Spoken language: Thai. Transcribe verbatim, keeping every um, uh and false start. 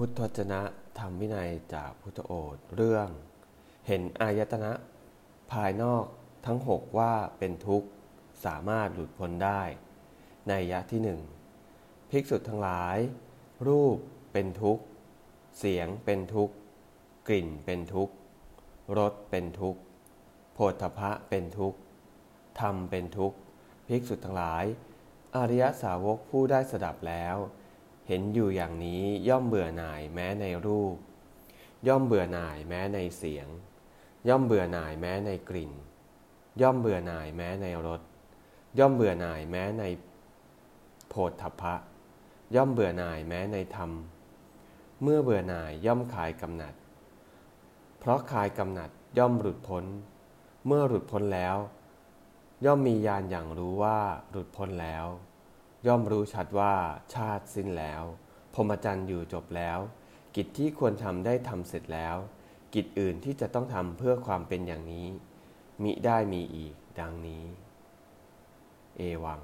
พุทธวจนะธรรมวินัยจากพุทธโอษฐ์เรื่องเห็นอายตนะภายนอกทั้งหกว่าเป็นทุกข์สามารถหลุดพ้นได้นัยยะที่หนึ่งภิกษุทั้งหลายรูปเป็นทุกข์เสียงเป็นทุกข์กลิ่นเป็นทุกข์รสเป็นทุกข์โผฏฐัพพะเป็นทุกข์ธรรมเป็นทุกข์ภิกษุทั้งหลายอริยสาวกผู้ได้สดับแล้วเห็นอยู่อย่างนี้ย่อมเบื่อหน่ายแม้ในรูปย่อมเบื่อหน่ายแม้ในเสียงย่อมเบื่อหน่ายแม้ในกลิ่นย่อมเบื่อหน่ายแม้ในรสย่อมเบื่อหน่ายแม้ในโผฏฐัพพะย่อมเบื่อหน่ายแม้ในธรรมเมื่อเบื่อหน่ายย่อมคลายกำหนัดเพราะคลายกำหนัดย่อมหลุดพ้นเมื่อหลุดพ้นแล้วย่อมมีญาณอย่างรู้ว่าหลุดพ้นแล้วย่อมรู้ชัดว่าชาติสิ้นแล้วพรหมจรรย์อยู่จบแล้วกิจที่ควรทำได้ทำเสร็จแล้วกิจอื่นที่จะต้องทำเพื่อความเป็นอย่างนี้มิได้มีอีกดังนี้เอวัง